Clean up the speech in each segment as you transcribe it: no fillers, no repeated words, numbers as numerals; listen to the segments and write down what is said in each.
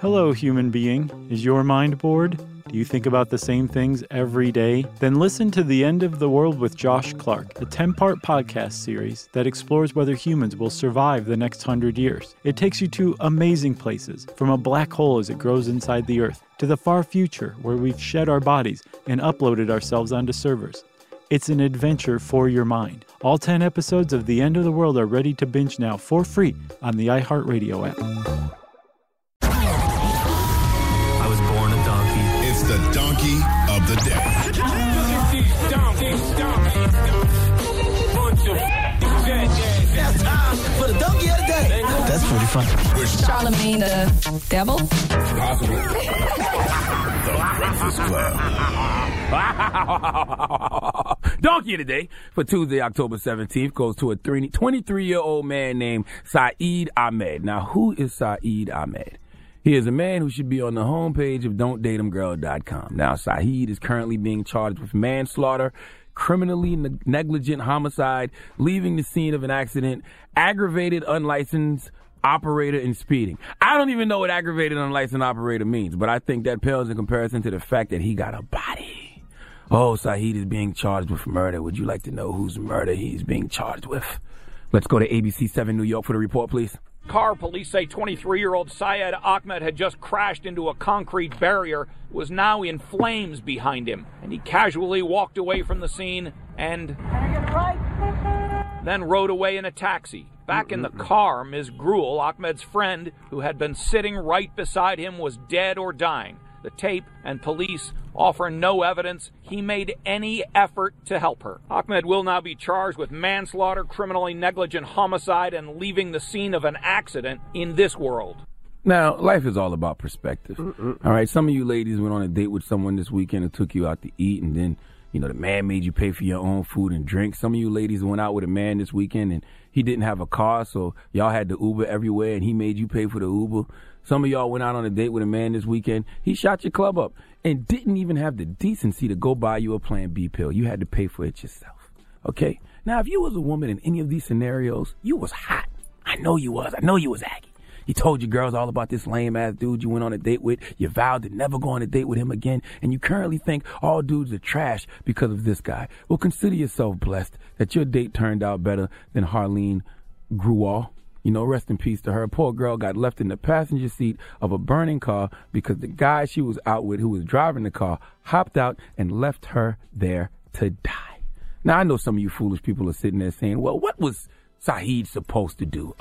Hello, human being. Is your mind bored? Do you think about the same things every day? Then listen to The End of the World with Josh Clark, a 10-part podcast series that explores whether humans will survive the next 100 years. It takes you to amazing places, from a black hole as it grows inside the Earth, to the far future where we've shed our bodies and uploaded ourselves onto servers. It's an adventure for your mind. All 10 episodes of The End of the World are ready to binge now for free on the iHeartRadio app. The donkey of the day. That's time for the donkey of the day. That's pretty fun. Charlemagne the devil. Possible. The Breakfast Club. Donkey of the day for Tuesday, October 17th, goes to a 23-year-old man named Saeed Ahmed. Now, who is Saeed Ahmed? He is a man who should be on the homepage of DontDateEmGirl.com. Now, Saeed is currently being charged with manslaughter, criminally negligent homicide, leaving the scene of an accident, aggravated unlicensed operator, and speeding. I don't even know what aggravated unlicensed operator means, but I think that pales in comparison to the fact that he got a body. Oh, Saeed is being charged with murder. Would you like to know whose murder he's being charged with? Let's go to ABC7 New York for the report, please. Car, police say 23-year-old Saeed Ahmed had just crashed into a concrete barrier, was now in flames behind him, and he casually walked away from the scene and then rode away in a taxi. Back in the car, Ms. Grewal, Ahmed's friend, who had been sitting right beside him, was dead or dying. the tape, and police offer no evidence he made any effort to help her. Ahmed will now be charged with manslaughter, criminally negligent homicide, and leaving the scene of an accident in this world. Now, life is all about perspective. All right, some of you ladies went on a date with someone this weekend and took you out to eat, and then, you know, the man made you pay for your own food and drink. Some of you ladies went out with a man this weekend and he didn't have a car, so y'all had to Uber everywhere and he made you pay for the Uber. Some of y'all went out on a date with a man this weekend. He shot your club up and didn't even have the decency to go buy you a Plan B pill. You had to pay for it yourself. Okay? Now, if you was a woman in any of these scenarios, you was hot. I know you was. I know you was aggy. You told your girls all about this lame-ass dude you went on a date with. You vowed to never go on a date with him again. And you currently think all dudes are trash because of this guy. Well, consider yourself blessed that your date turned out better than Harleen Grewal. You know, rest in peace to her. Poor girl got left in the passenger seat of a burning car because the guy she was out with, who was driving the car, hopped out and left her there to die. Now, I know some of you foolish people are sitting there saying, well, what was Saeed supposed to do?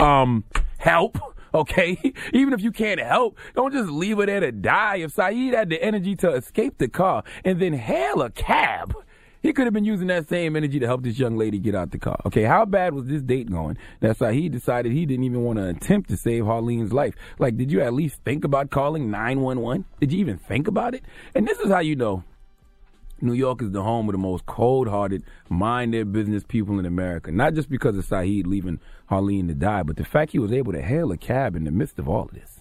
Help? Okay, even if you can't help, don't just leave her there to die. If Saeed had the energy to escape the car and then hail a cab, he could have been using that same energy to help this young lady get out the car. Okay, how bad was this date going that Saeed decided he didn't even want to attempt to save Harleen's life? Like, did you at least think about calling 911? Did you even think about it? And this is how you know New York is the home of the most cold-hearted, mind-their-business people in America. Not just because of Saeed leaving Harleen to die, but the fact he was able to hail a cab in the midst of all of this.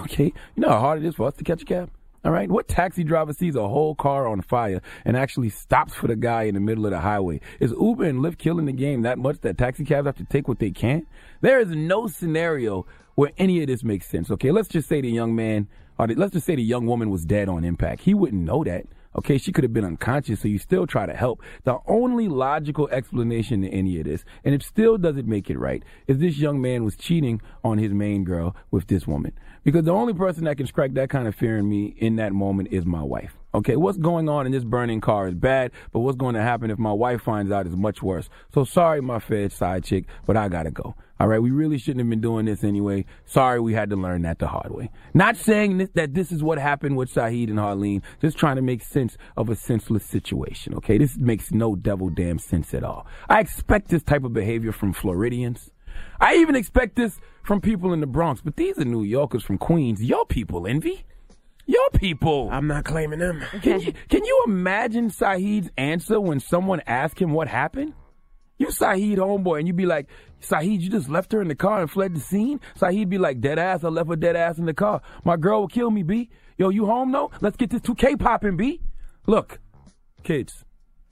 Okay? You know how hard it is for us to catch a cab? All right? What taxi driver sees a whole car on fire and actually stops for the guy in the middle of the highway? Is Uber and Lyft killing the game that much that taxi cabs have to take what they can? There is no scenario where any of this makes sense. Okay? Let's just say the young man, or let's just say the young woman was dead on impact. He wouldn't know that. Okay, she could have been unconscious, so you still try to help. The only logical explanation to any of this, and it still doesn't make it right, is this young man was cheating on his main girl with this woman. Because the only person that can strike that kind of fear in me in that moment is my wife. Okay, what's going on in this burning car is bad, but what's going to happen if my wife finds out is much worse. So sorry, my fed side chick, but I gotta go. All right, we really shouldn't have been doing this anyway. Sorry, we had to learn that the hard way. Not saying that this is what happened with Saeed and Harleen. Just trying to make sense of a senseless situation, okay? This makes no devil damn sense at all. I expect this type of behavior from Floridians. I even expect this from people in the Bronx, but these are New Yorkers from Queens. Your people envy. Your people. I'm not claiming them. Can you imagine Saeed's answer when someone asked him what happened? You Saeed homeboy, and you be like, Saeed, you just left her in the car and fled the scene? Saeed be like, dead ass, I left her dead ass in the car. My girl will kill me, B. Yo, you home, though? Let's get this 2K popping, B. Look, kids,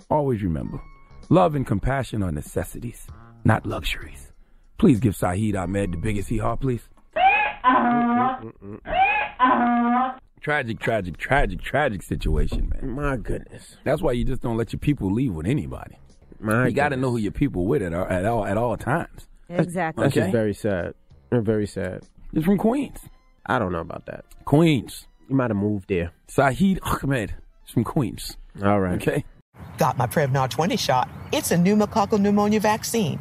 always remember, love and compassion are necessities, not luxuries. Please give Saeed Ahmed the biggest hee-haw, please. Tragic situation, man. My goodness. That's why you just don't let your people leave with anybody. You got to know who your people with at all times. Exactly. That's just very sad. Very sad. It's from Queens. I don't know about that. Queens. You might have moved there. Saeed Ahmed. It's from Queens. All right. Okay. Got my Prevnar 20 shot. It's a pneumococcal pneumonia vaccine.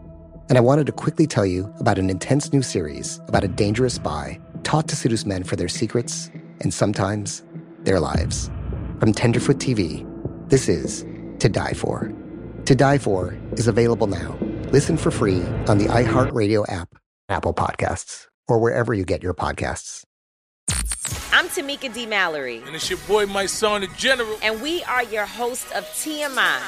and I wanted to quickly tell you about an intense new series about a dangerous spy taught to seduce men for their secrets and sometimes their lives. From Tenderfoot TV, this is To Die For. To Die For is available now. Listen for free on the iHeartRadio app, Apple Podcasts, or wherever you get your podcasts. I'm Tamika D. Mallory. And it's your boy, my son, the General. And we are your hosts of TMI.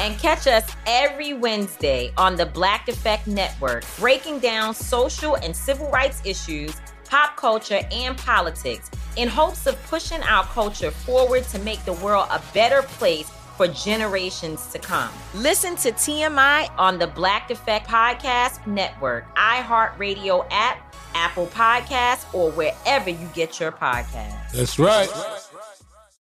And catch us every Wednesday on the Black Effect Network, breaking down social and civil rights issues, pop culture, and politics in hopes of pushing our culture forward to make the world a better place for generations to come. Listen to TMI on the Black Effect Podcast Network, iHeartRadio app, Apple Podcasts, or wherever you get your podcasts. That's right.